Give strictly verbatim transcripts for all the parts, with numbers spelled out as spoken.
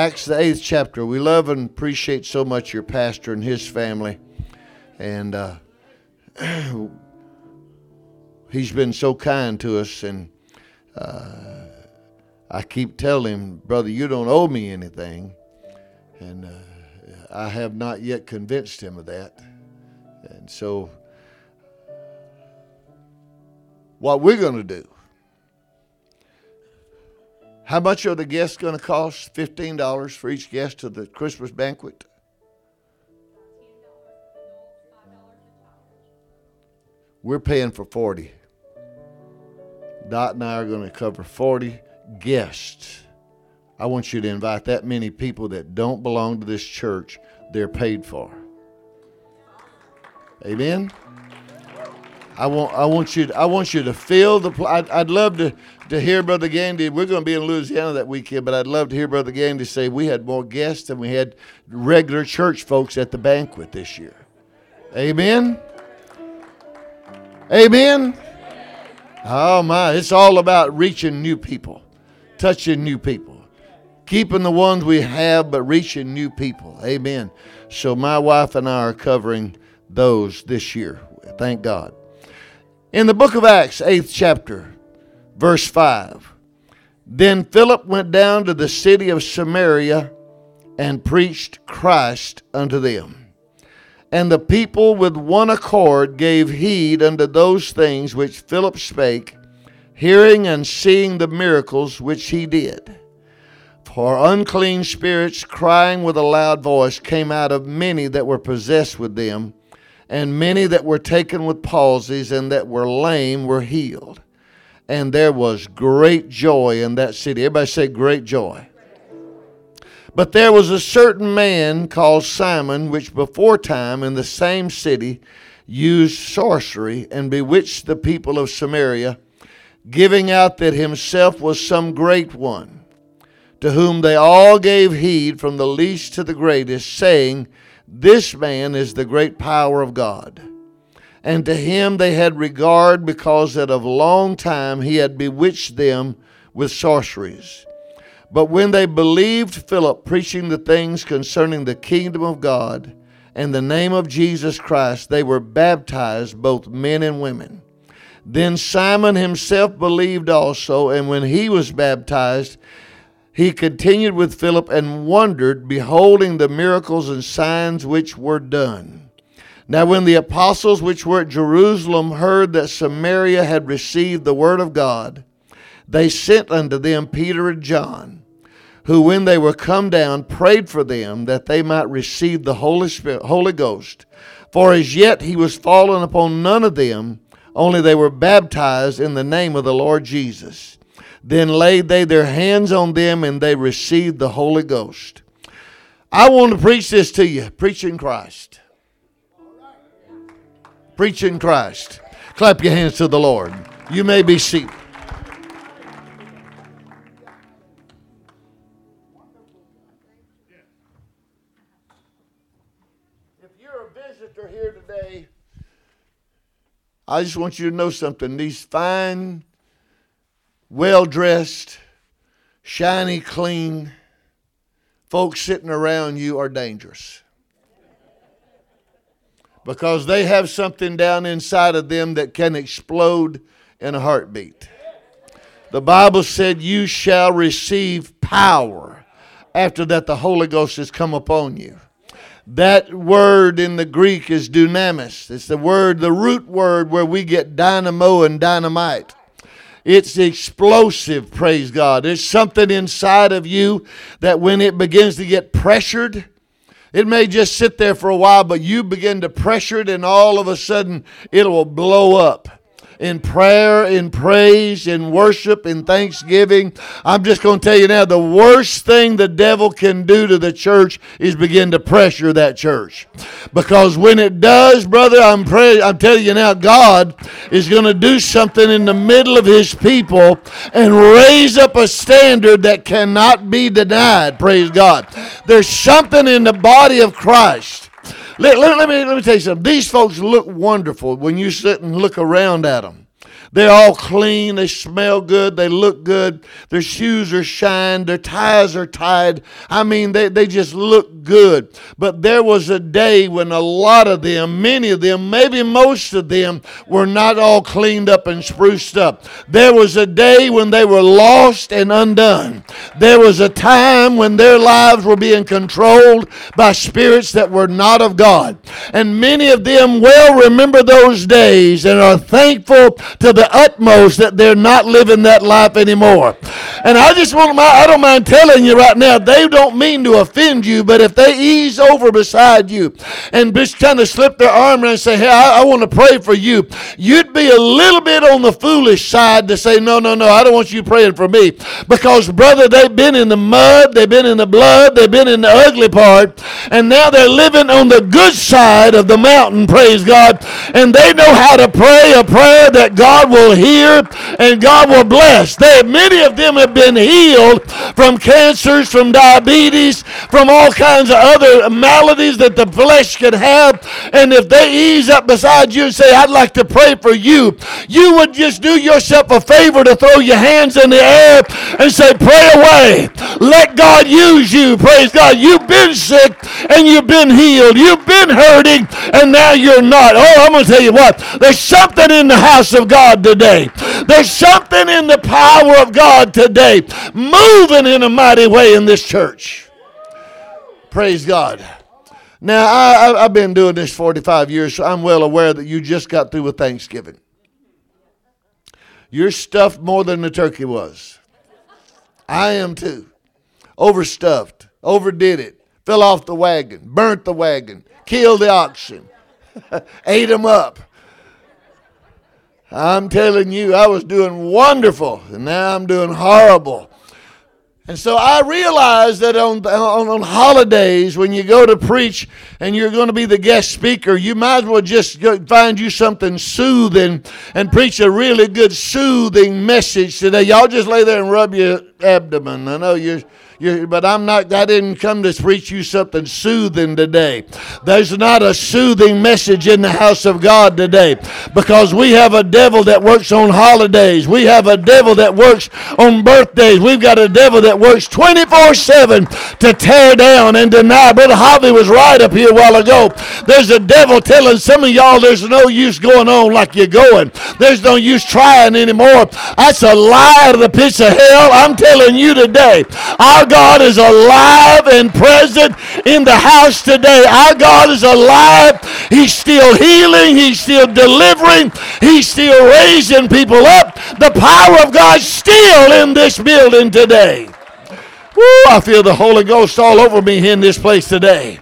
Acts, the eighth chapter. We love and appreciate so much your pastor and his family. And uh, he's been so kind to us. And uh, I keep telling him, brother, you don't owe me anything. And uh, I have not yet convinced him of that. And so what we're going to do, how much are the guests going to cost? fifteen dollars for each guest to the Christmas banquet? We're paying for forty. Dot and I are going to cover forty guests. I want you to invite that many people that don't belong to this church. They're paid for. Amen. I want I want you to, I want you to feel the. I'd, I'd love to, to hear Brother Gandy. We're going to be in Louisiana that weekend, but I'd love to hear Brother Gandy say we had more guests than we had regular church folks at the banquet this year. Amen. Amen. Oh my! It's all about reaching new people, touching new people, keeping the ones we have, but reaching new people. Amen. So my wife and I are covering those this year. Thank God. In the book of Acts, eighth chapter, verse five. Then Philip went down to the city of Samaria and preached Christ unto them. And the people with one accord gave heed unto those things which Philip spake, hearing and seeing the miracles which he did. For unclean spirits, crying with a loud voice, came out of many that were possessed with them, and many that were taken with palsies and that were lame were healed. And there was great joy in that city. Everybody say great joy. But there was a certain man called Simon, which before time in the same city used sorcery and bewitched the people of Samaria, giving out that himself was some great one, to whom they all gave heed from the least to the greatest, saying, This man is the great power of God. And to him they had regard, because that of long time he had bewitched them with sorceries. But when they believed Philip, preaching the things concerning the kingdom of God and the name of Jesus Christ, they were baptized, both men and women. Then Simon himself believed also, and when he was baptized, he continued with Philip and wondered, beholding the miracles and signs which were done. Now when the apostles which were at Jerusalem heard that Samaria had received the word of God, they sent unto them Peter and John, who when they were come down, prayed for them that they might receive the Holy Spirit, Holy Ghost. For as yet he was fallen upon none of them, only they were baptized in the name of the Lord Jesus. Then laid they their hands on them, and they received the Holy Ghost. I want to preach this to you. Preaching Christ. Preaching Christ. Clap your hands to the Lord. You may be seated. If you're a visitor here today, I just want you to know something. These fine, well-dressed, shiny, clean folks sitting around you are dangerous, because they have something down inside of them that can explode in a heartbeat. The Bible said, you shall receive power after that the Holy Ghost has come upon you. That word in the Greek is dunamis. It's the word, the root word where we get dynamo and dynamite. It's explosive, praise God. There's something inside of you that when it begins to get pressured, it may just sit there for a while, but you begin to pressure it, and all of a sudden it will blow up. In prayer, in praise, in worship, in thanksgiving. I'm just going to tell you now, the worst thing the devil can do to the church is begin to pressure that church. Because when it does, brother, I'm pray- I'm telling you now, God is going to do something in the middle of his people and raise up a standard that cannot be denied, praise God. There's something in the body of Christ. Let, let, let, me, let me tell you something. These folks look wonderful when you sit and look around at them. They're all clean. They smell good. They look good. Their shoes are shined. Their ties are tied. I mean, they, they just look good. But there was a day when a lot of them, many of them, maybe most of them, were not all cleaned up and spruced up. There was a day when they were lost and undone. There was a time when their lives were being controlled by spirits that were not of God. And many of them well remember those days and are thankful to the utmost that they're not living that life anymore. And I just want my, I don't mind telling you right now, they don't mean to offend you, but if they ease over beside you and just kind of slip their arm around and say, hey, I, I want to pray for you, you'd be a little bit on the foolish side to say, no, no, no, I don't want you praying for me. Because, brother, they've been in the mud, they've been in the blood, they've been in the ugly part, and now they're living on the good side of the mountain, praise God, and they know how to pray a prayer that God will hear and God will bless. They, many of them have been healed from cancers, from diabetes, from all kinds of other maladies that the flesh could have, and if they ease up beside you and say, I'd like to pray for you, you would just do yourself a favor to throw your hands in the air and say, pray away. Let God use you, praise God. You've been sick and you've been healed. You've been hurting and now you're not. Oh, I'm going to tell you what, there's something in the house of God today. There's something in the power of God today moving in a mighty way in this church. Praise God. Now, I, I, I've been doing this forty-five years, so I'm well aware that you just got through with Thanksgiving. You're stuffed more than the turkey was. I am too. Overstuffed, overdid it, fell off the wagon, burnt the wagon, killed the oxen, ate them up. I'm telling you, I was doing wonderful, and now I'm doing horrible. And so I realize that on, on, on holidays, when you go to preach and you're going to be the guest speaker, you might as well just go find you something soothing and preach a really good soothing message today. Y'all just lay there and rub your abdomen. I know you're... You're, but I'm not, I didn't come to preach you something soothing today. There's not a soothing message in the house of God today, because we have a devil that works on holidays. We have a devil that works on birthdays. We've got a devil that works twenty-four seven to tear down and deny. Brother Harvey was right up here a while ago. There's a devil telling some of y'all there's no use going on like you're going. There's no use trying anymore. That's a lie out of the pits of hell. I'm telling you today, our God is alive and present in the house today. Our God is alive. He's still healing. He's still delivering. He's still raising people up. The power of God's still in this building today. Woo, I feel the Holy Ghost all over me in this place today.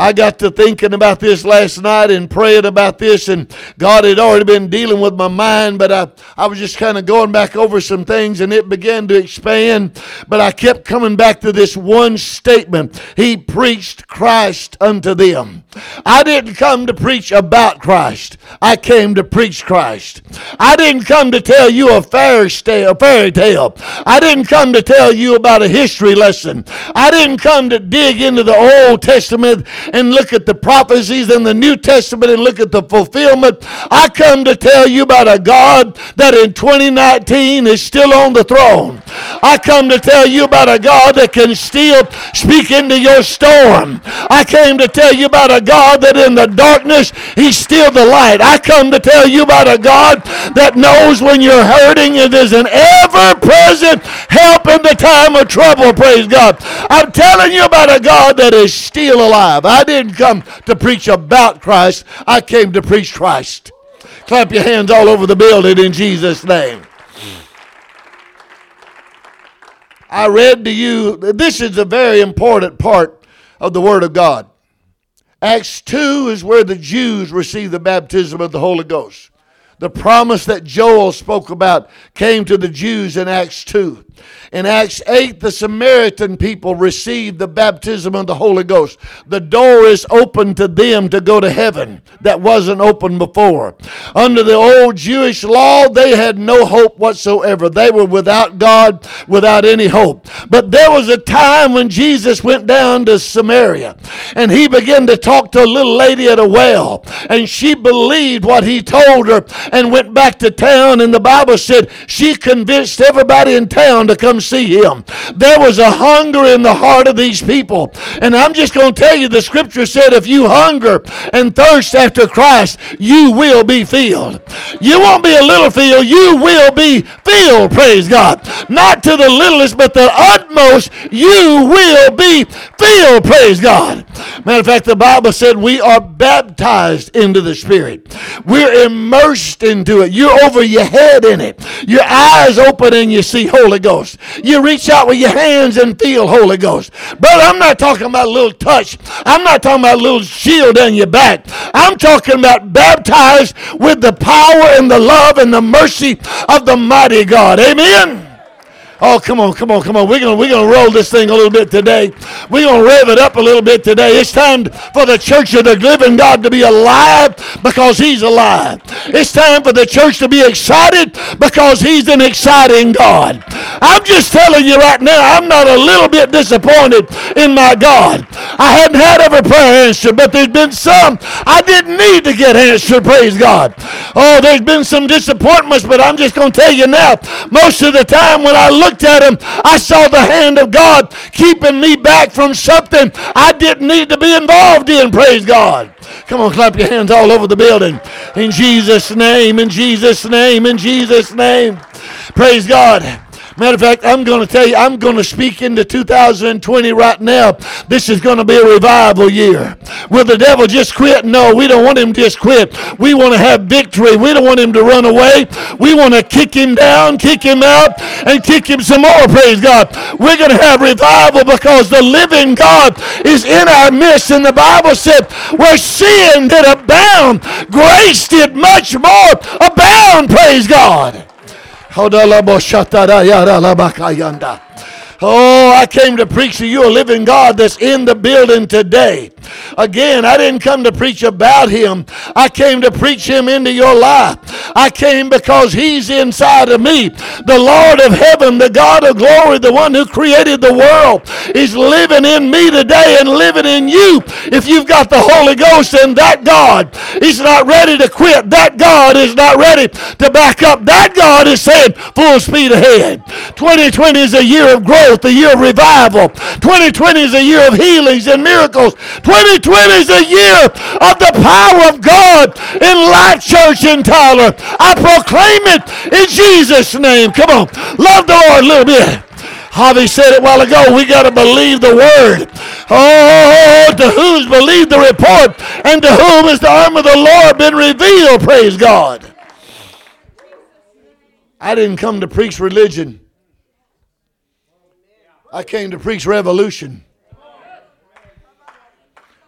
I got to thinking about this last night and praying about this, and God had already been dealing with my mind, but I, I was just kind of going back over some things, and it began to expand, but I kept coming back to this one statement. He preached Christ unto them. I didn't come to preach about Christ. I came to preach Christ. I didn't come to tell you a fairy tale. I didn't come to tell you about a history lesson. I didn't come to dig into the Old Testament and look at the prophecies in the New Testament and look at the fulfillment. I come to tell you about a God that in twenty nineteen is still on the throne. I come to tell you about a God that can still speak into your storm. I came to tell you about a God that in the darkness, he's still the light. I come to tell you about a God that knows when you're hurting and is an ever-present help in the time of trouble, praise God. I'm telling you about a God that is still alive. I didn't come to preach about Christ. I came to preach Christ. Clap your hands all over the building in Jesus' name. I read to you, this is a very important part of the Word of God. Acts two is where the Jews received the baptism of the Holy Ghost. The promise that Joel spoke about came to the Jews in Acts two. In Acts eight, the Samaritan people received the baptism of the Holy Ghost. The door is open to them to go to heaven that wasn't open before. Under the old Jewish law, they had no hope whatsoever. They were without God, without any hope. But there was a time when Jesus went down to Samaria, and he began to talk to a little lady at a well, and she believed what he told her and went back to town, and the Bible said she convinced everybody in town to come see him. There was a hunger in the heart of these people. And I'm just going to tell you, the scripture said, if you hunger and thirst after Christ, you will be filled. You won't be a little filled, you will be filled, praise God. Not to the littlest, but the utmost, you will be filled, praise God. Matter of fact, the Bible said we are baptized into the Spirit. We're immersed into it. You're over your head in it. Your eyes open and you see Holy Ghost. You reach out with your hands and feel Holy Ghost. Brother, I'm not talking about a little touch. I'm not talking about a little shield down your back. I'm talking about baptized with the power and the love and the mercy of the mighty God. Amen? Oh, come on, come on, come on. We're going we're gonna roll this thing a little bit today. We're going to rev it up a little bit today. It's time for the church of the living God to be alive because he's alive. It's time for the church to be excited because he's an exciting God. I'm just telling you right now, I'm not a little bit disappointed in my God. I hadn't had every prayer answered, but there's been some I didn't need to get answered, praise God. Oh, there's been some disappointments, but I'm just going to tell you now, most of the time when I look at him, I saw the hand of God keeping me back from something I didn't need to be involved in, praise God. Come on, clap your hands all over the building. In Jesus' name, in Jesus' name, in Jesus' name. Praise God. Matter of fact, I'm going to tell you, I'm going to speak into two thousand twenty right now. This is going to be a revival year. Will the devil just quit? No, we don't want him to just quit. We want to have victory. We don't want him to run away. We want to kick him down, kick him out, and kick him some more, praise God. We're going to have revival because the living God is in our midst. And the Bible said, where sin did abound, grace did much more abound, praise God. Oh, I came to preach to you a living God that's in the building today. Again, I didn't come to preach about him. I came to preach him into your life. I came because he's inside of me. The Lord of heaven, the God of glory, the one who created the world is living in me today and living in you. If you've got the Holy Ghost, and that God is not ready to quit. That God is not ready to back up. That God is saying full speed ahead. twenty twenty is a year of growth, a year of revival. twenty twenty is a year of healings and miracles. twenty twenty is a year of the power of God in Life Church in Tyler. I proclaim it in Jesus' name. Come on. Love the Lord a little bit. Javi said it a while ago, we got to believe the word. Oh, to whose believe the report, and to whom is the arm of the Lord been revealed, praise God. I didn't come to preach religion. I came to preach revolution.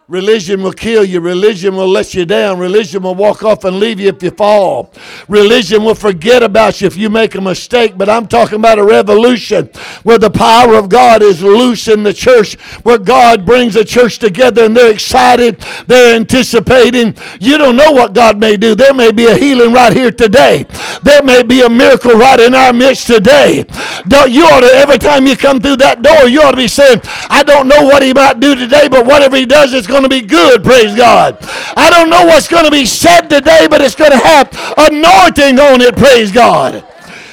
Religion will kill you. Religion will let you down. Religion will walk off and leave you if you fall. Religion will forget about you if you make a mistake. But I'm talking about a revolution where the power of God is loose in the church, where God brings the church together and they're excited, they're anticipating. You don't know what God may do. There may be a healing right here today. There may be a miracle right in our midst today. Don't, you ought to, every time you come through that door, you ought to be saying, I don't know what he might do today, but whatever he does, it's going to be good, praise God. I don't know what's going to be said today, but it's going to have anointing on it, praise God.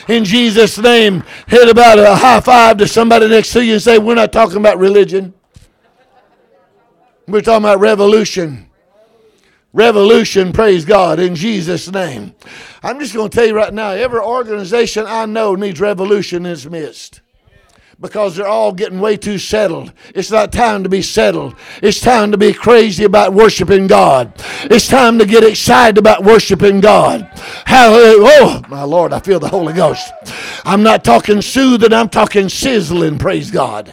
In Jesus' name, hit about a high five to somebody next to you and say, we're not talking about religion. We're talking about revolution. Revolution, praise God, in Jesus' name. I'm just going to tell you right now, every organization I know needs revolution in its midst. Because they're all getting way too settled. It's not time to be settled. It's time to be crazy about worshiping God. It's time to get excited about worshiping God. Hallelujah. Oh, my Lord, I feel the Holy Ghost. I'm not talking soothing, I'm talking sizzling, praise God.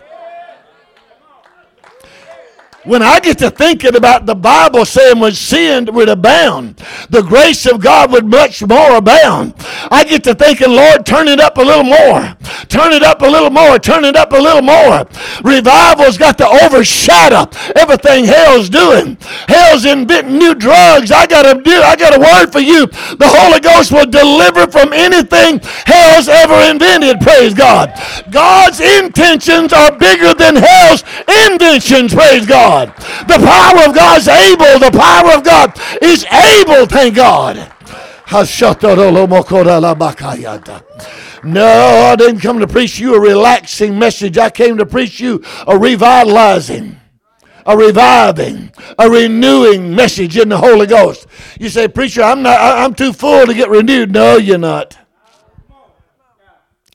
When I get to thinking about the Bible saying when sin would abound, the grace of God would much more abound, I get to thinking, Lord, turn it up a little more. Turn it up a little more. Turn it up a little more. Revival's got to overshadow everything hell's doing. Hell's inventing new drugs. I got a, I got a word for you. The Holy Ghost will deliver from anything hell's ever invented, praise God. God's intentions are bigger than hell's inventions, praise God. The power of God is able. The power of God is able, thank God. No, I didn't come to preach you a relaxing message. I came to preach you a revitalizing, a reviving, a renewing message in the Holy Ghost. You say, preacher, I'm not, I'm too full to get renewed. No, you're not.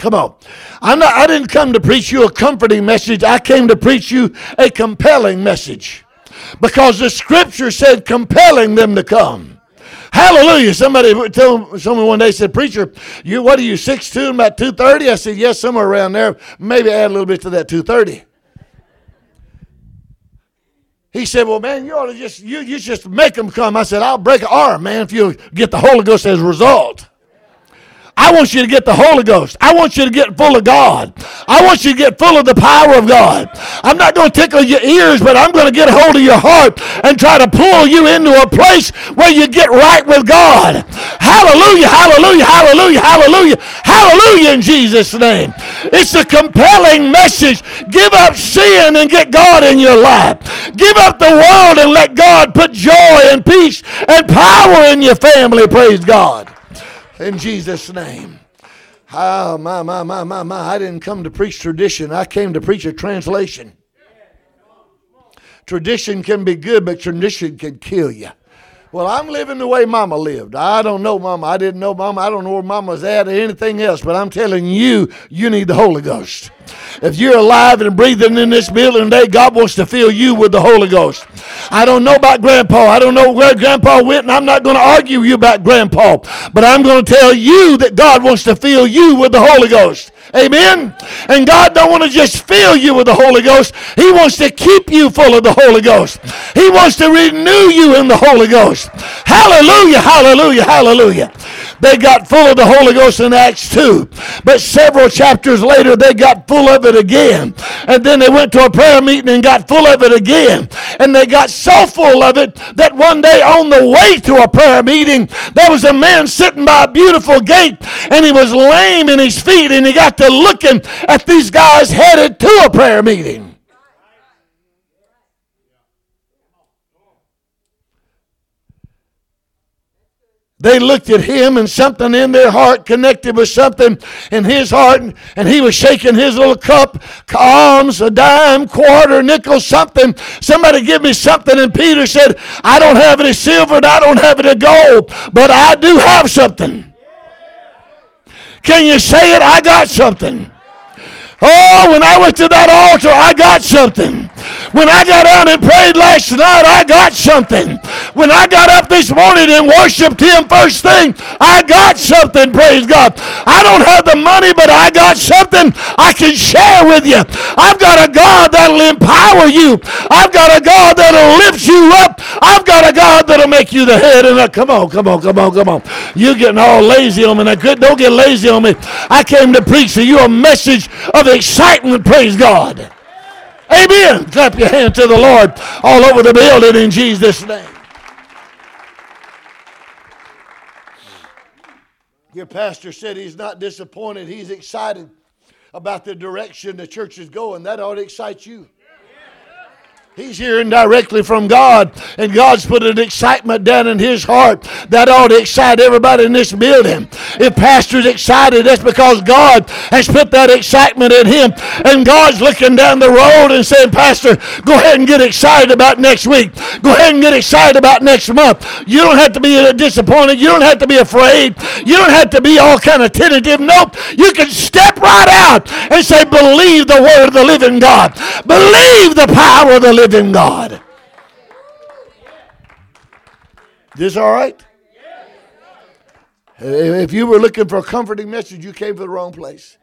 Come on. I'm not, I didn't come to preach you a comforting message. I came to preach you a compelling message, because the scripture said compelling them to come. Hallelujah. Somebody told someone one day, said, preacher, you, what are you, six two and about two thirty? I said, yes, somewhere around there. Maybe add a little bit to that two thirty. He said, well, man, you ought to just, you, you just make them come. I said, I'll break an arm, man, if you get the Holy Ghost as a result. I want you to get the Holy Ghost. I want you to get full of God. I want you to get full of the power of God. I'm not going to tickle your ears, but I'm going to get a hold of your heart and try to pull you into a place where you get right with God. Hallelujah, hallelujah, hallelujah, hallelujah, hallelujah in Jesus' name. It's a compelling message. Give up sin and get God in your life. Give up the world and let God put joy and peace and power in your family, praise God. In Jesus' name. Oh, my, my, my, my, my. I didn't come to preach tradition. I came to preach a translation. Tradition can be good, but tradition can kill you. Well, I'm living the way Mama lived. I don't know Mama. I didn't know Mama. I don't know where Mama's at or anything else, but I'm telling you, you need the Holy Ghost. If you're alive and breathing in this building today, God wants to fill you with the Holy Ghost. I don't know about Grandpa. I don't know where Grandpa went, and I'm not going to argue with you about Grandpa. But I'm going to tell you that God wants to fill you with the Holy Ghost. Amen? And God don't want to just fill you with the Holy Ghost. He wants to keep you full of the Holy Ghost. He wants to renew you in the Holy Ghost. Hallelujah, hallelujah, hallelujah. They got full of the Holy Ghost in Acts two. But several chapters later, they got full of it again. And then they went to a prayer meeting and got full of it again. And they got so full of it that one day on the way to a prayer meeting, there was a man sitting by a beautiful gate, and he was lame in his feet, and he got to looking at these guys headed to a prayer meeting. They looked at him, and something in their heart connected with something in his heart, and he was shaking his little cup, alms, a dime, quarter, nickel, something. Somebody give me something. And Peter said, I don't have any silver and I don't have any gold, but I do have something. Can you say it? I got something. Oh, when I went to that altar, I got something. When I got out and prayed last night, I got something. When I got up this morning and worshiped Him first thing, I got something, praise God. I don't have the money, but I got something I can share with you. I've got a God that'll empower you. I've got a God that'll lift you up. I've got a God that'll make you the head and not. Come on, come on, come on, come on. You're getting all lazy on me. Now, don't get lazy on me. I came to preach to you a message of excitement, praise God. Amen. Clap your hand to the Lord all over the building in Jesus' name. Your pastor said he's not disappointed. He's excited about the direction the church is going. That ought to excite you. He's hearing directly from God, and God's put an excitement down in his heart that ought to excite everybody in this building. If pastor's excited, that's because God has put that excitement in him, and God's looking down the road and saying, pastor, go ahead and get excited about next week. Go ahead and get excited about next month. You don't have to be disappointed. You don't have to be afraid. You don't have to be all kind of tentative. Nope. You can step right out and say, believe the word of the living God. Believe the power of the living God. In God. This all right? If you were looking for a comforting message, you came to the wrong place.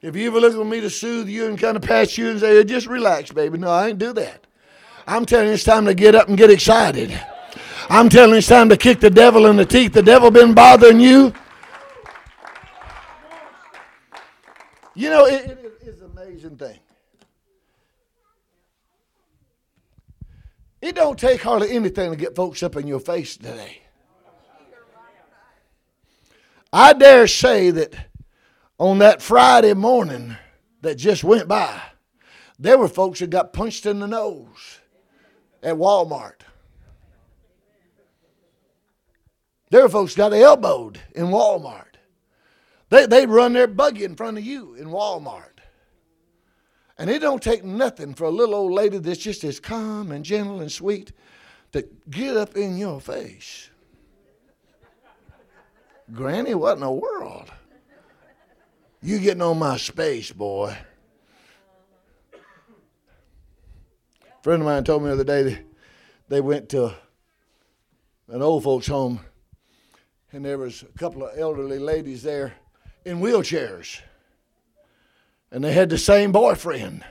If you were looking for me to soothe you and kind of pat you and say, just relax, baby. No, I ain't do that. I'm telling you, it's time to get up and get excited. I'm telling you, it's time to kick the devil in the teeth. The devil been bothering you. You know, it, it is an amazing thing. It don't take hardly anything to get folks up in your face today. I dare say that on that Friday morning that just went by, there were folks that got punched in the nose at Walmart. There were folks that got elbowed in Walmart. They, they'd run their buggy in front of you in Walmart. And it don't take nothing for a little old lady that's just as calm and gentle and sweet to get up in your face. Granny, what in the world? You getting on my space, boy. A friend of mine told me the other day that they went to an old folks' home, and there was a couple of elderly ladies there in wheelchairs. And they had the same boyfriend.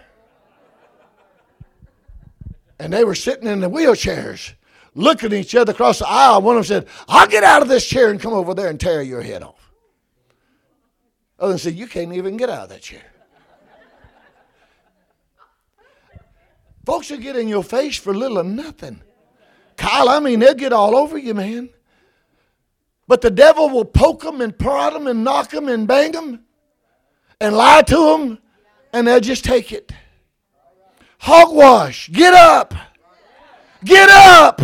And they were sitting in the wheelchairs, looking at each other across the aisle. One of them said, I'll get out of this chair and come over there and tear your head off. The other one said, you can't even get out of that chair. Folks will get in your face for little or nothing. Kyle, I mean, they'll get all over you, man. But the devil will poke them and prod them and knock them and bang them. And lie to them, and they'll just take it. Hogwash. Get up. Get up.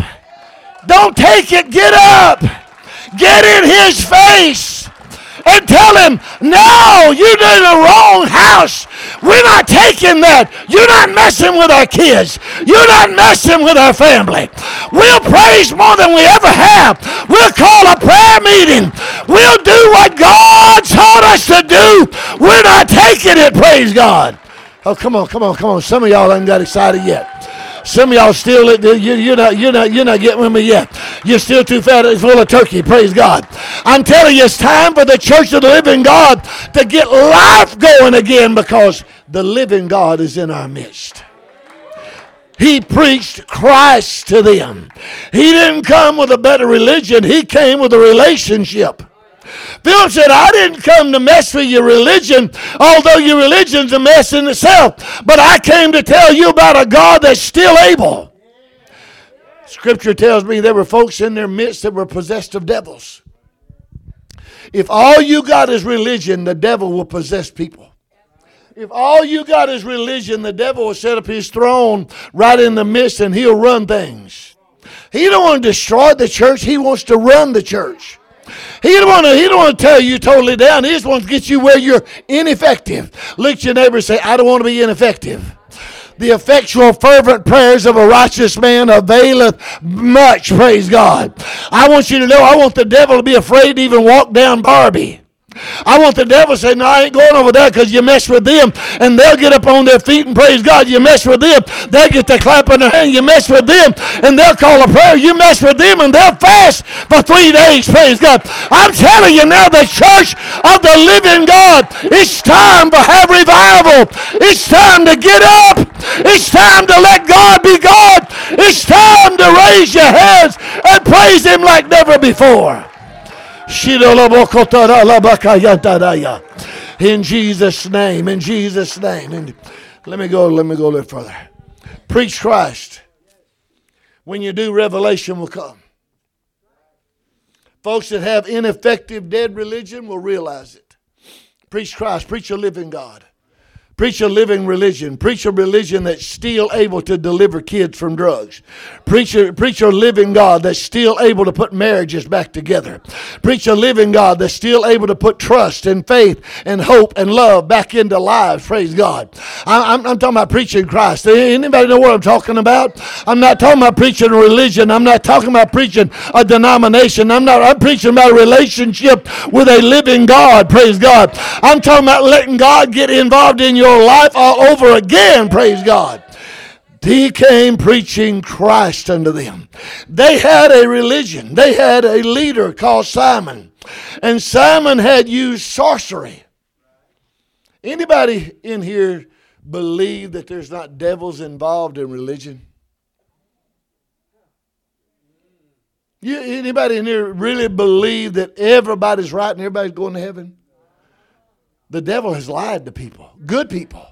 Don't take it. Get up. Get in his face and tell him, no, you're in the wrong house. We're not taking that. You're not messing with our kids. You're not messing with our family. We'll praise more than we ever have. We'll call a prayer meeting. We'll do what God taught us to do. We're not taking it, praise God. Oh, come on, come on, come on. Some of y'all ain't got excited yet. Some of y'all still, you're not, you're not, you're not getting with me yet. You're still too fat and full of turkey, praise God. I'm telling you, it's time for the church of the living God to get life going again, because the living God is in our midst. He preached Christ to them. He didn't come with a better religion. He came with a relationship. Philip said, I didn't come to mess with your religion, although your religion's a mess in itself, but I came to tell you about a God that's still able. Scripture tells me there were folks in their midst that were possessed of devils. If all you got is religion, the devil will possess people. If all you got is religion, the devil will set up his throne right in the midst, and he'll run things. He don't want to destroy the church. He wants to run the church. He don't want to, he don't want to tear you totally down. He just wants to get you where you're ineffective. Look at your neighbor and say, I don't want to be ineffective. The effectual fervent prayers of a righteous man availeth much, praise God. I want you to know, I want the devil to be afraid to even walk down Barbie. I want the devil to say, no, I ain't going over there, because you mess with them and they'll get up on their feet and praise God. You mess with them, they'll get the clap in their hand. You mess with them and they'll call a prayer. You mess with them and they'll fast for three days, praise God. I'm telling you now, the church of the living God, it's time to have revival. It's time to get up. It's time to let God be God. It's time to raise your hands and praise him like never before. In Jesus' name, in Jesus' name. And let me go, let me go a little further. Preach Christ. When you do, revelation will come. Folks that have ineffective dead religion will realize it. Preach Christ. Preach a living God. Preach a living religion. Preach a religion that's still able to deliver kids from drugs. Preach a, preach a living God that's still able to put marriages back together. Preach a living God that's still able to put trust and faith and hope and love back into lives, praise God. I, I'm, I'm talking about preaching Christ. Anybody know what I'm talking about? I'm not talking about preaching a religion. I'm not talking about preaching a denomination. I'm not. I'm preaching about a relationship with a living God, praise God. I'm talking about letting God get involved in your life all over again, praise God. He came preaching Christ unto them. They had a religion. They had a leader called Simon. And Simon had used sorcery. Anybody in here believe that there's not devils involved in religion? You, anybody in here really believe that everybody's right and everybody's going to heaven? The devil has lied to people, good people.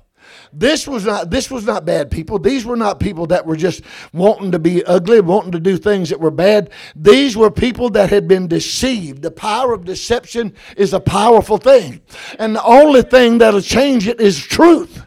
This was not this was not bad people. These were not people that were just wanting to be ugly, wanting to do things that were bad. These were people that had been deceived. The power of deception is a powerful thing. And the only thing that'll change it is truth.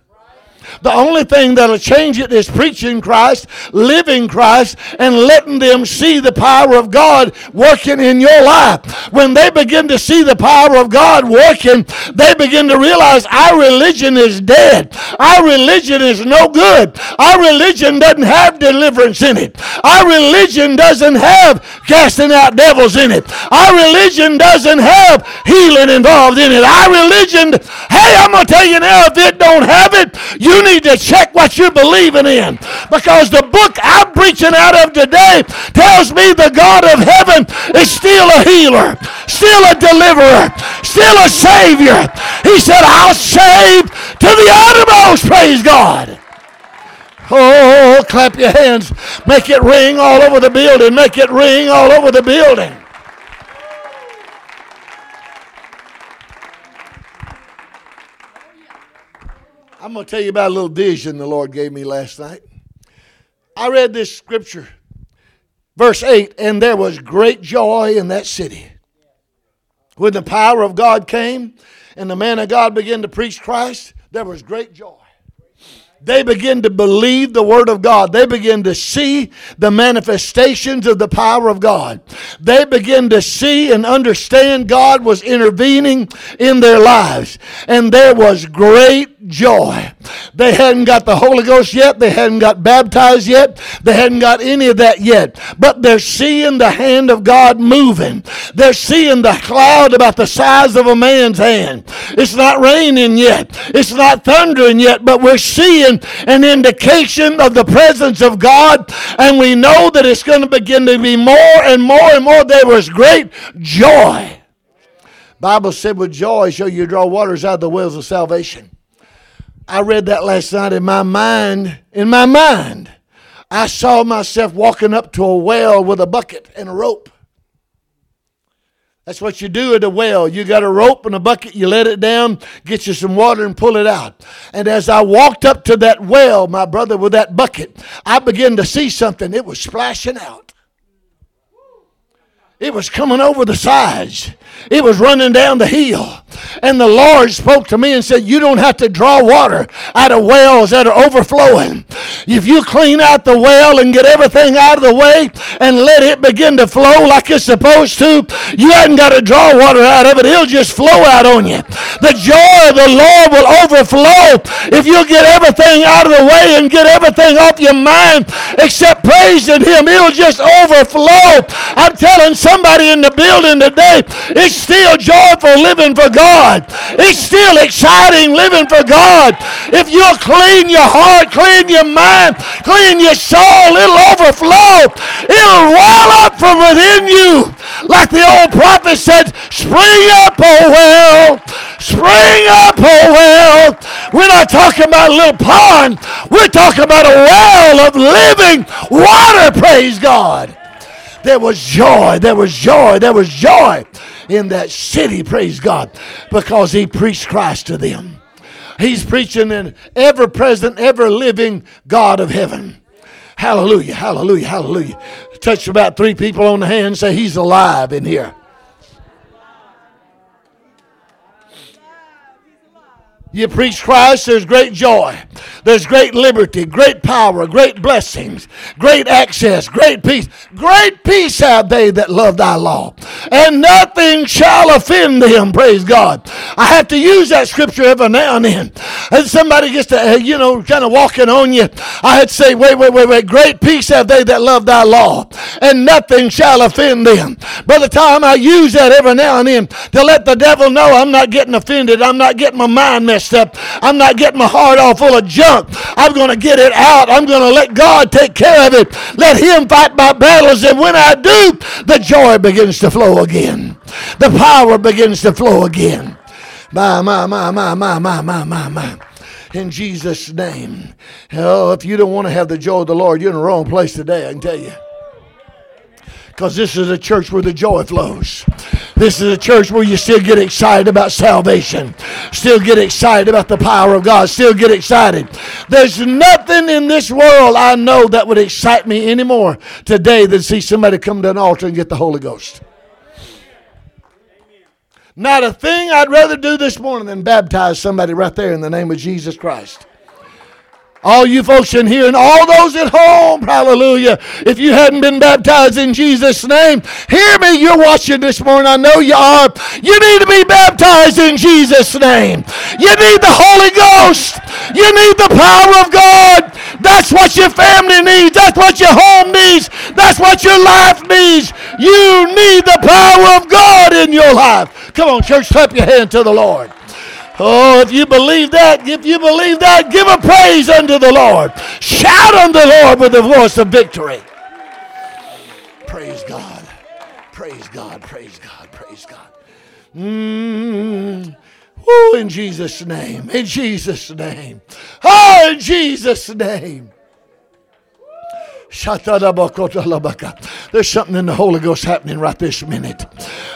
The only thing that'll change it is preaching Christ, living Christ, and letting them see the power of God working in your life. When they begin to see the power of God working, they begin to realize our religion is dead. Our religion is no good. Our religion doesn't have deliverance in it. Our religion doesn't have casting out devils in it. Our religion doesn't have healing involved in it. Our religion, hey, I'm going to tell you now, if it don't have it, you You need to check what you're believing in, because the book I'm preaching out of today tells me the God of heaven is still a healer, still a deliverer, still a savior. He said, I'll save to the uttermost, praise God. Oh, clap your hands. Make it ring all over the building. Make it ring all over the building. I'm going to tell you about a little vision the Lord gave me last night. I read this scripture, verse eight, and there was great joy in that city. When the power of God came and the man of God began to preach Christ, there was great joy. They begin to believe the word of God. They begin to see the manifestations of the power of God. They begin to see and understand God was intervening in their lives. And there was great joy. They hadn't got the Holy Ghost yet. They hadn't got baptized yet. They hadn't got any of that yet. But they're seeing the hand of God moving. They're seeing the cloud about the size of a man's hand. It's not raining yet. It's not thundering yet. But we're seeing an indication of the presence of God, and we know that it's going to begin to be more and more and more. There was great joy. The Bible said, with joy shall you draw waters out of the wells of salvation. I read that last night in my mind. In my mind, I saw myself walking up to a well with a bucket and a rope. That's what you do at a well. You got a rope and a bucket. You let it down, get you some water, and pull it out. And as I walked up to that well, my brother, with that bucket, I began to see something. It was splashing out. It was coming over the sides. It was running down the hill. And the Lord spoke to me and said, you don't have to draw water out of wells that are overflowing. If you clean out the well and get everything out of the way and let it begin to flow like it's supposed to, you haven't got to draw water out of it. It'll just flow out on you. The joy of the Lord will overflow if you get everything out of the way and get everything off your mind except praising Him. It'll just overflow. I'm telling somebody in the building today, it's still joyful living for God. God. It's still exciting living for God. If you'll clean your heart, clean your mind, clean your soul, it'll overflow. It'll well up from within you. Like the old prophet said, spring up, oh well. Spring up, oh well. We're not talking about a little pond. We're talking about a well of living water, praise God. There was joy, there was joy, there was joy in that city, praise God, because He preached Christ to them. He's preaching an ever-present, ever-living God of heaven. Hallelujah, hallelujah, hallelujah. Touch about three people on the hand and say, He's alive in here. You preach Christ, there's great joy. There's great liberty, great power, great blessings, great access, great peace. Great peace have they that love thy law, and nothing shall offend them, praise God. I have to use that scripture every now and then. And somebody gets to, you know, kind of walking on you. I had to say, wait, wait, wait, wait. Great peace have they that love thy law, and nothing shall offend them. By the time I use that every now and then to let the devil know I'm not getting offended, I'm not getting my mind messed up. I'm not getting my heart all full of junk. I'm going to get it out. I'm going to let God take care of it. Let Him fight my battles. And when I do, the joy begins to flow again. The power begins to flow again. My, my, my, my, my, my, my, my, my. In Jesus' name. Oh, if you don't want to have the joy of the Lord, you're in the wrong place today, I can tell you. Because this is a church where the joy flows. This is a church where you still get excited about salvation. Still get excited about the power of God. Still get excited. There's nothing in this world I know that would excite me anymore today than see somebody come to an altar and get the Holy Ghost. Not a thing I'd rather do this morning than baptize somebody right there in the name of Jesus Christ. All you folks in here and all those at home, hallelujah, if you hadn't been baptized in Jesus' name, hear me, you're watching this morning, I know you are. You need to be baptized in Jesus' name. You need the Holy Ghost. You need the power of God. That's what your family needs. That's what your home needs. That's what your life needs. You need the power of God in your life. Come on, church, clap your hand to the Lord. Oh, if you believe that, if you believe that, give a praise unto the Lord. Shout unto the Lord with the voice of victory. Praise God. Praise God. Praise God. Praise God. Mm. Oh, in Jesus' name. In Jesus' name. Oh, in Jesus' name. There's something in the Holy Ghost happening right this minute.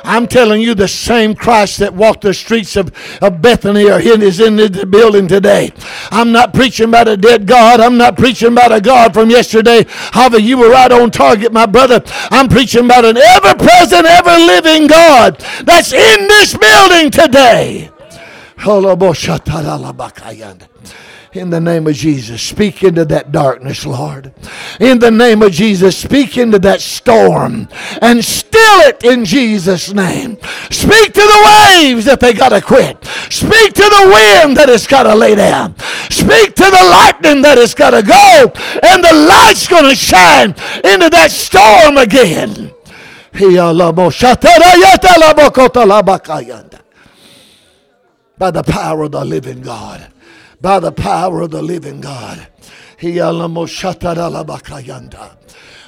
I'm telling you, the same Christ that walked the streets of, of Bethany or is in the building today. I'm not preaching about a dead God. I'm not preaching about a God from yesterday. However, you were right on target, my brother. I'm preaching about an ever-present, ever-living God that's in this building today. In the name of Jesus, speak into that darkness, Lord. In the name of Jesus, speak into that storm and still it in Jesus' name. Speak to the waves that they got to quit. Speak to the wind that it's got to lay down. Speak to the lightning that it's got to go, and the light's going to shine into that storm again. By the power of the living God. By the power of the living God.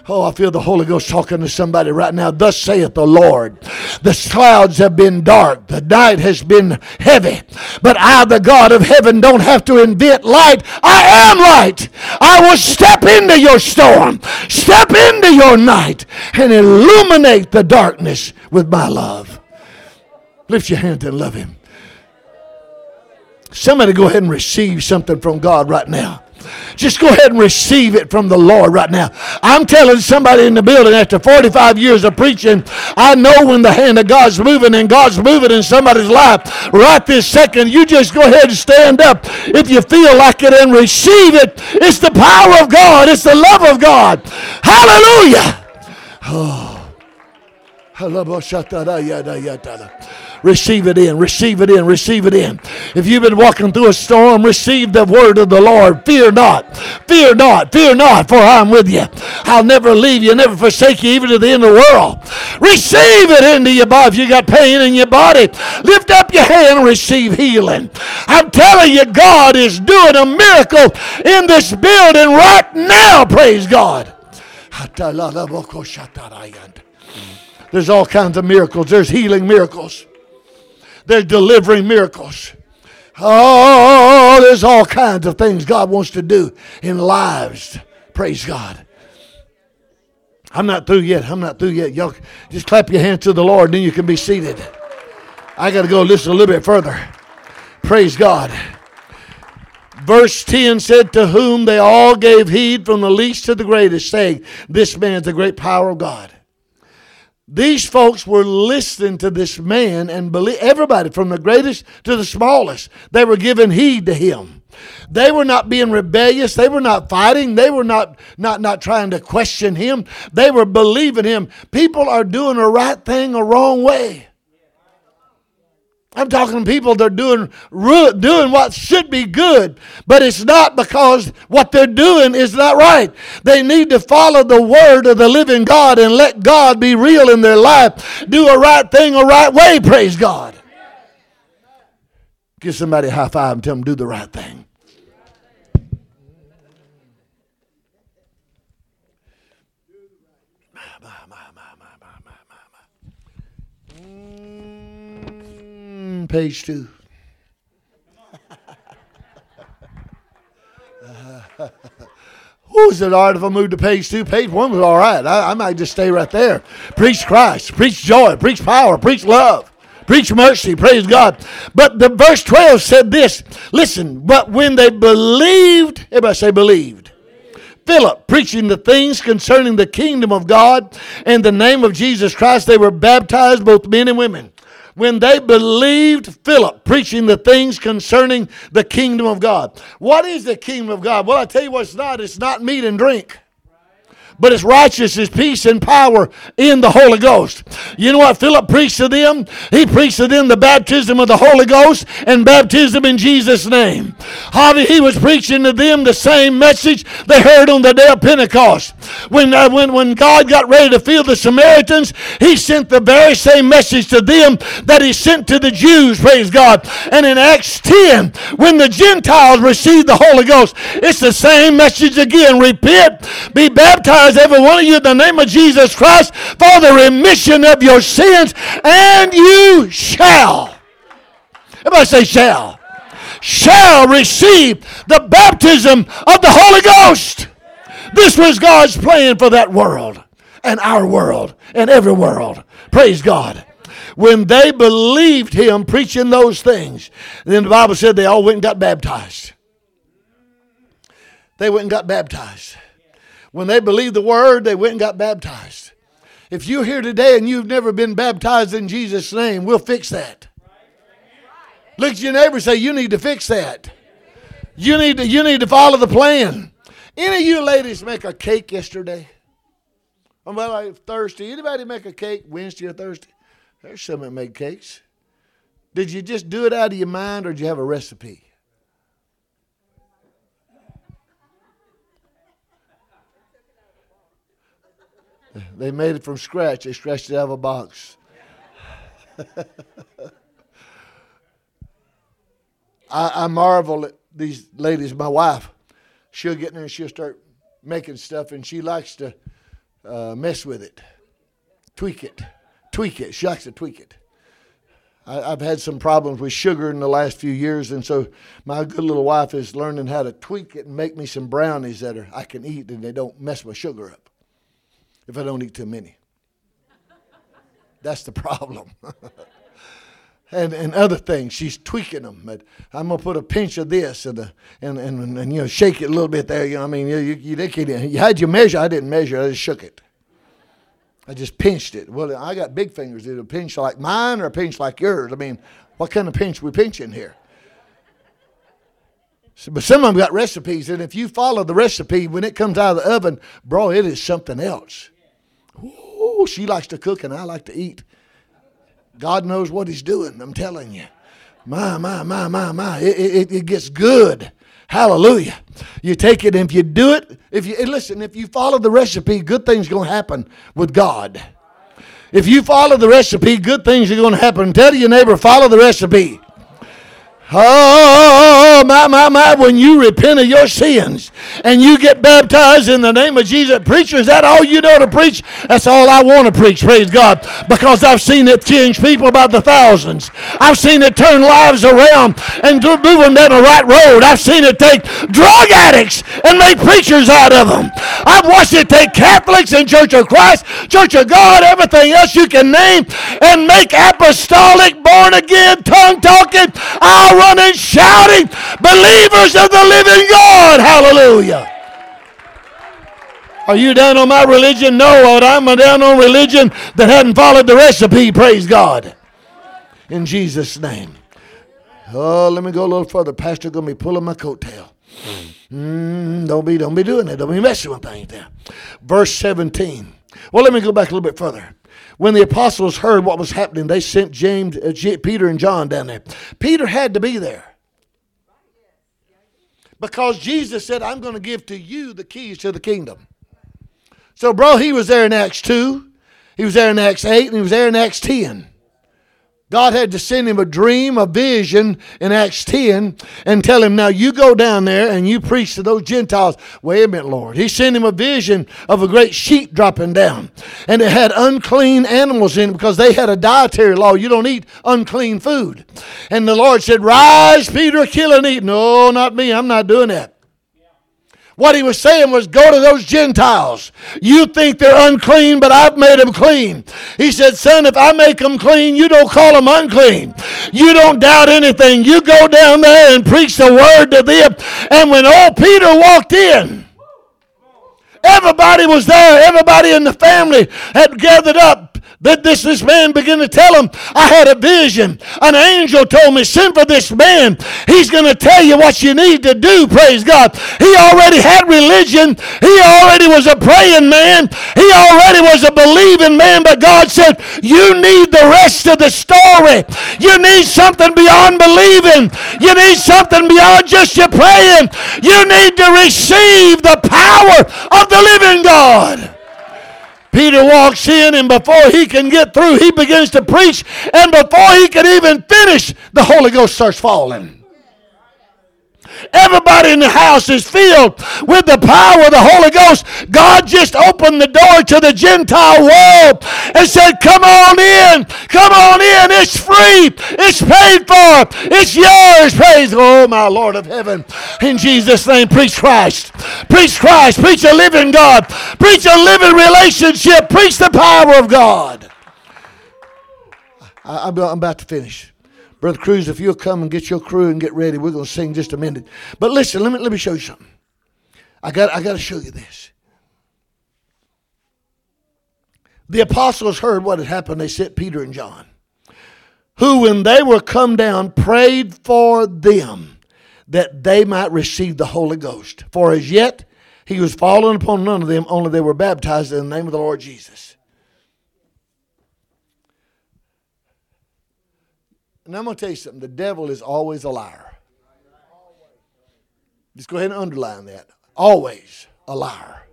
Oh, I feel the Holy Ghost talking to somebody right now. Thus saith the Lord. The clouds have been dark. The night has been heavy. But I, the God of heaven, don't have to invent light. I am light. I will step into your storm. Step into your night. And illuminate the darkness with my love. Lift your hand and love him. Somebody go ahead and receive something from God right now. Just go ahead and receive it from the Lord right now. I'm telling somebody in the building, after forty-five years of preaching, I know when the hand of God's moving, and God's moving in somebody's life right this second. You just go ahead and stand up if you feel like it and receive it. It's the power of God. It's the love of God. Hallelujah. Oh. Receive it in, receive it in, receive it in. If you've been walking through a storm, receive the word of the Lord. Fear not, fear not, fear not, for I am with you. I'll never leave you, never forsake you, even to the end of the world. Receive it into your body. If you got pain in your body, lift up your hand and receive healing. I'm telling you, God is doing a miracle in this building right now. Praise God. There's all kinds of miracles. There's healing miracles. There's delivering miracles. Oh, there's all kinds of things God wants to do in lives. Praise God. I'm not through yet. I'm not through yet. Y'all just clap your hands to the Lord, and then you can be seated. I got to go listen a little bit further. Praise God. Verse ten said, to whom they all gave heed from the least to the greatest, saying, this man's the great power of God. These folks were listening to this man and believe, everybody from the greatest to the smallest. They were giving heed to him. They were not being rebellious. They were not fighting. They were not, not, not trying to question him. They were believing him. People are doing the right thing a wrong way. I'm talking to people that are doing, doing what should be good, but it's not because what they're doing is not right. They need to follow the word of the living God and let God be real in their life. Do a right thing a right way, praise God. Give somebody a high five and tell them do the right thing. Page two. uh, oh, was it all right if I moved to page two? Page one was all right. I, I might just stay right there. Preach Christ. Preach joy. Preach power. Preach love. Preach mercy. Praise God. But the verse twelve said this. Listen, but when they believed, everybody say believed. Philip, preaching the things concerning the kingdom of God and the name of Jesus Christ, they were baptized, both men and women. When they believed Philip, preaching the things concerning the kingdom of God. What is the kingdom of God? Well, I tell you what it's not. It's not meat and drink. But it's righteousness, peace, and power in the Holy Ghost. You know what Philip preached to them? He preached to them the baptism of the Holy Ghost and baptism in Jesus' name. Javi, he was preaching to them the same message they heard on the day of Pentecost. When, uh, when, when God got ready to fill the Samaritans, he sent the very same message to them that he sent to the Jews, praise God. And in Acts ten, when the Gentiles received the Holy Ghost, it's the same message again. Repent, be baptized, every one of you, in the name of Jesus Christ, for the remission of your sins, and you shall, everybody say shall, shall receive the baptism of the Holy Ghost. This was God's plan for that world, and our world, and every world. Praise God. When they believed him preaching those things, then the Bible said they all went and got baptized. They went and got baptized. When they believed the word, they went and got baptized. If you're here today and you've never been baptized in Jesus' name, we'll fix that. Look at your neighbor and say, you need to fix that. You need to, you need to follow the plan. Any of you ladies make a cake yesterday? I'm like, Thursday. Anybody make a cake Wednesday or Thursday? There's some that make cakes. Did you just do it out of your mind, or did you have a recipe? They made it from scratch. They scratched it out of a box. I, I marvel at these ladies. My wife, she'll get in there and she'll start making stuff, and she likes to uh, mess with it, tweak it, tweak it. She likes to tweak it. I, I've had some problems with sugar in the last few years, and so my good little wife is learning how to tweak it and make me some brownies that are I can eat, and they don't mess my sugar up. If I don't eat too many. That's the problem. and and other things. She's tweaking them. But I'm going to put a pinch of this and, a, and, and, and, and, you know, shake it a little bit there. You know what I mean? You, you, they can't, you, how'd you measure? I didn't measure. I just shook it. I just pinched it. Well, I got big fingers. Did a pinch like mine or a pinch like yours? I mean, what kind of pinch we pinching here? So, but some of them got recipes. And if you follow the recipe, when it comes out of the oven, bro, it is something else. Ooh, she likes to cook and I like to eat. God knows what he's doing, I'm telling you. My, my, my, my, my. It, it, it gets good. Hallelujah. You take it, and if you do it, if you listen, if you follow the recipe, good things are going to happen with God. If you follow the recipe, good things are going to happen. Tell your neighbor, follow the recipe. Oh, my, my, my, when you repent of your sins and you get baptized in the name of Jesus. Preacher, is that all you know to preach? That's all I want to preach, praise God, because I've seen it change people by the thousands. I've seen it turn lives around and move them down the right road. I've seen it take drug addicts and make preachers out of them. I've watched it take Catholics and Church of Christ, Church of God, everything else you can name, and make apostolic, born-again, tongue-talking, all running, shouting, believers of the living God. Hallelujah. Are you down on my religion? No, I'm down on religion that hadn't followed the recipe. Praise God. In Jesus' name. Oh, let me go a little further. Pastor going to be pulling my coattail. Mm, don't be, don't be doing that. Don't be messing with things there. Verse seventeen. Well, let me go back a little bit further. When the apostles heard what was happening, they sent James, uh, Peter and John down there. Peter had to be there because Jesus said, I'm going to give to you the keys to the kingdom. So, bro, he was there in Acts two. He was there in Acts eight, and he was there in Acts ten. God had to send him a dream, a vision in Acts ten, and tell him, now you go down there and you preach to those Gentiles. Wait a minute, Lord. He sent him a vision of a great sheep dropping down. And it had unclean animals in it because they had a dietary law. You don't eat unclean food. And the Lord said, rise, Peter, kill and eat. No, not me. I'm not doing that. What he was saying was, go to those Gentiles. You think they're unclean, but I've made them clean. He said, son, if I make them clean, you don't call them unclean. You don't doubt anything. You go down there and preach the word to them. And when old Peter walked in, everybody was there. Everybody in the family had gathered up. That this, this man began to tell him, I had a vision. An angel told me, send for this man. He's going to tell you what you need to do, praise God. He already had religion. He already was a praying man. He already was a believing man. But God said, you need the rest of the story. You need something beyond believing. You need something beyond just your praying. You need to receive the power of the living God. Peter walks in, and before he can get through, he begins to preach. And before he can even finish, the Holy Ghost starts falling. Everybody in the house is filled with the power of the Holy Ghost. God just opened the door to the Gentile world and said, come on in. Come on in. It's free. It's paid for. It's yours. Praise the Lord, my Lord of heaven. In Jesus' name, preach Christ. Preach Christ. Preach a living God. Preach a living relationship. Preach the power of God. I, I'm about to finish. Brother Cruz, if you'll come and get your crew and get ready, we're going to sing just a minute. But listen, let me let me show you something. I got I got to show you this. The apostles heard what had happened. They sent Peter and John, who, when they were come down, prayed for them that they might receive the Holy Ghost. For as yet he was fallen upon none of them, only they were baptized in the name of the Lord Jesus. And I'm going to tell you something. The devil is always a liar. Just go ahead and underline that. Always a liar.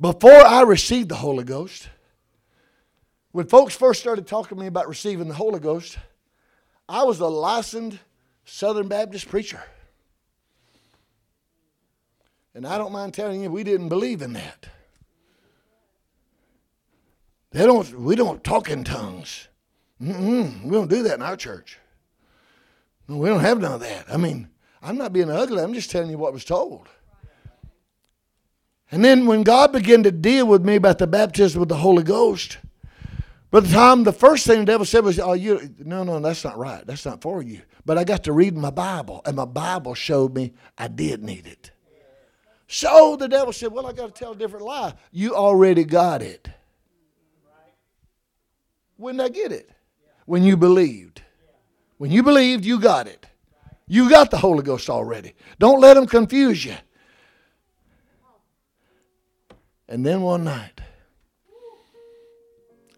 Before I received the Holy Ghost, when folks first started talking to me about receiving the Holy Ghost, I was a licensed Southern Baptist preacher. And I don't mind telling you, we didn't believe in that. They don't. We don't talk in tongues. Mm-mm, we don't do that in our church. No, we don't have none of that. I mean, I'm not being ugly. I'm just telling you what was told. And then when God began to deal with me about the baptism with the Holy Ghost, by the time the first thing the devil said was, "Oh, you no, no, that's not right. That's not for you." But I got to read my Bible, and my Bible showed me I did need it. So the devil said, "Well, I got to tell a different lie. You already got it." When did I get it? When you believed. When you believed, you got it. You got the Holy Ghost already. Don't let them confuse you. And then one night,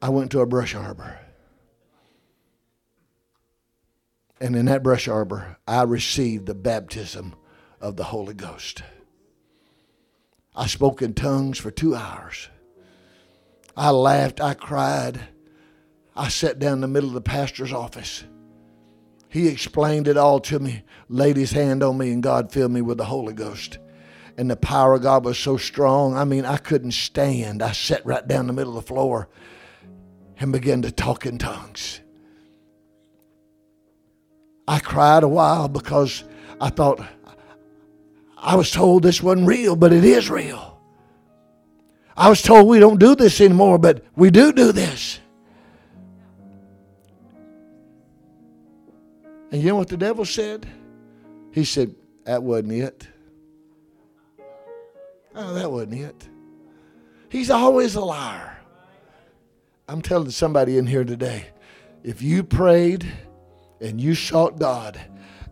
I went to a brush arbor. And in that brush arbor, I received the baptism of the Holy Ghost. I spoke in tongues for two hours. I laughed, I cried. I sat down in the middle of the pastor's office. He explained it all to me, laid his hand on me, and God filled me with the Holy Ghost. And the power of God was so strong, I mean, I couldn't stand. I sat right down in the middle of the floor and began to talk in tongues. I cried a while because I thought, I was told this wasn't real, but it is real. I was told we don't do this anymore, but we do do this. And you know what the devil said? He said, that wasn't it. Oh, that wasn't it. He's always a liar. I'm telling somebody in here today, if you prayed and you sought God,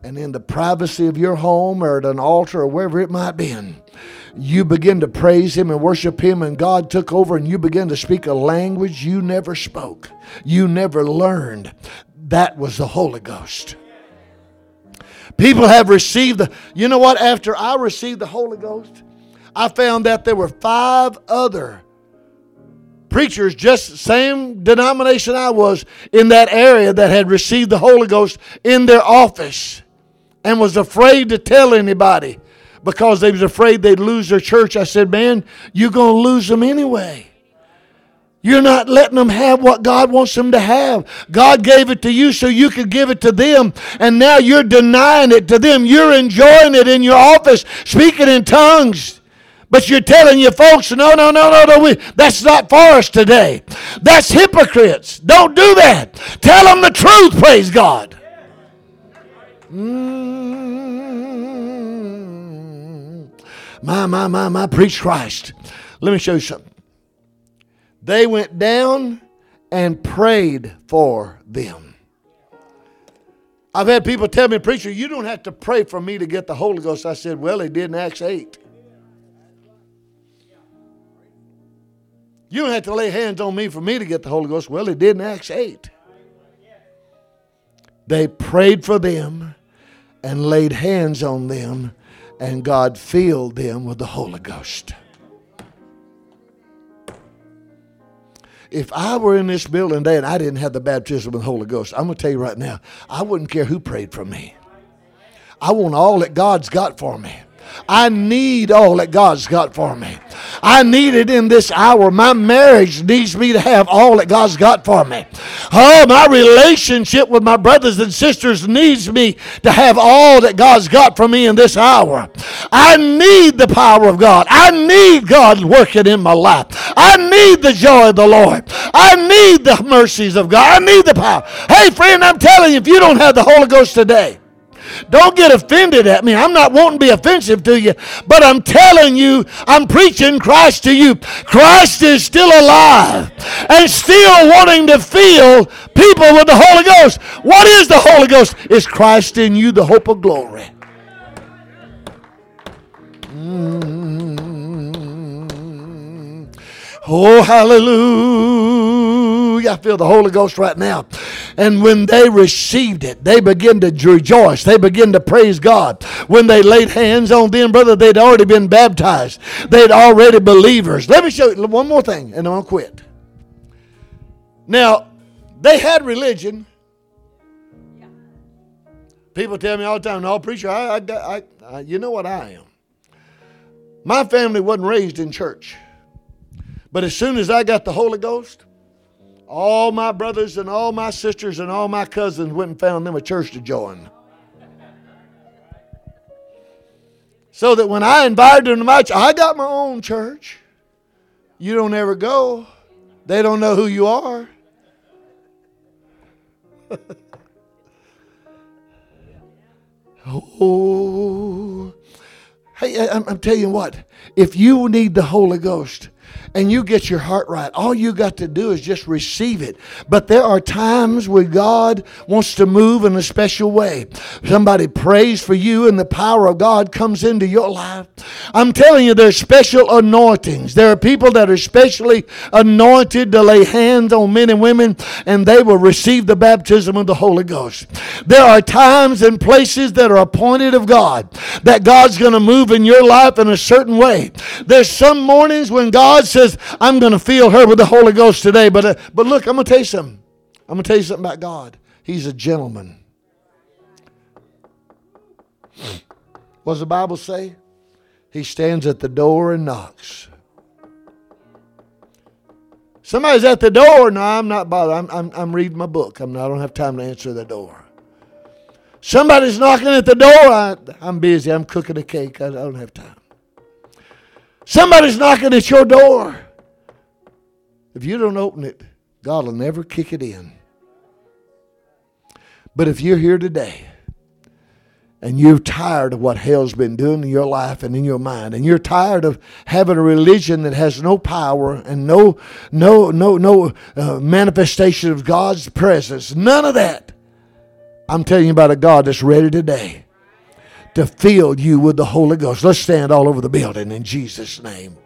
and in the privacy of your home or at an altar or wherever it might be, you begin to praise Him and worship Him, and God took over and you begin to speak a language you never spoke, you never learned. That was the Holy Ghost. People have received the, you know what? After I received the Holy Ghost, I found that there were five other preachers, just the same denomination I was, in that area that had received the Holy Ghost in their office and was afraid to tell anybody because they was afraid they'd lose their church. I said, man, you're going to lose them anyway. You're not letting them have what God wants them to have. God gave it to you so you could give it to them. And now you're denying it to them. You're enjoying it in your office, speaking in tongues. But you're telling your folks, no, no, no, no, no, we, that's not for us today. That's hypocrites. Don't do that. Tell them the truth, praise God. Mm-hmm. My, my, my, my, preach Christ. Let me show you something. They went down and prayed for them. I've had people tell me, preacher, you don't have to pray for me to get the Holy Ghost. I said, well, they did in Acts eight. You don't have to lay hands on me for me to get the Holy Ghost. Well, they did in Acts eight. They prayed for them and laid hands on them, and God filled them with the Holy Ghost. If I were in this building today and I didn't have the baptism of the Holy Ghost, I'm going to tell you right now, I wouldn't care who prayed for me. I want all that God's got for me. I need all that God's got for me. I need it in this hour. My marriage needs me to have all that God's got for me. Oh, my relationship with my brothers and sisters needs me to have all that God's got for me in this hour. I need the power of God. I need God working in my life. I need the joy of the Lord. I need the mercies of God. I need the power. Hey, friend, I'm telling you, if you don't have the Holy Ghost today, don't get offended at me. I'm not wanting to be offensive to you, but I'm telling you, I'm preaching Christ to you. Christ is still alive and still wanting to fill people with the Holy Ghost. What is the Holy Ghost? It's Christ in you, the hope of glory. Mm-hmm. Oh, hallelujah. I feel the Holy Ghost right now. And when they received it, they began to rejoice. They began to praise God. When they laid hands on them, brother, they'd already been baptized. They'd already believers. Let me show you one more thing, and I'll quit. Now, they had religion. People tell me all the time, no, preacher, I, I, I, I, you know what I am. My family wasn't raised in church. But as soon as I got the Holy Ghost, all my brothers and all my sisters and all my cousins went and found them a church to join. So that when I invited them to my church, I got my own church. You don't ever go. They don't know who you are. Oh. Hey, I'm, I'm telling you what. If you need the Holy Ghost, and you get your heart right, all you got to do is just receive it. But there are times where God wants to move in a special way. Somebody prays for you and the power of God comes into your life. I'm telling you, there's special anointings. There are people that are specially anointed to lay hands on men and women, and they will receive the baptism of the Holy Ghost. There are times and places that are appointed of God that God's going to move in your life in a certain way. There's some mornings when God says, I'm going to fill her with the Holy Ghost today. But uh, but look, I'm going to tell you something. I'm going to tell you something about God. He's a gentleman. What does the Bible say? He stands at the door and knocks. Somebody's at the door. No, I'm not bothered. I'm, I'm, I'm reading my book. I'm not, I don't have time to answer the door. Somebody's knocking at the door. I, I'm busy. I'm cooking a cake. I, I don't have time. Somebody's knocking at your door. If you don't open it, God will never kick it in. But if you're here today and you're tired of what hell's been doing in your life and in your mind, and you're tired of having a religion that has no power and no, no, no, no uh, manifestation of God's presence, none of that, I'm telling you about a God that's ready today to fill you with the Holy Ghost. Let's stand all over the building in Jesus' name.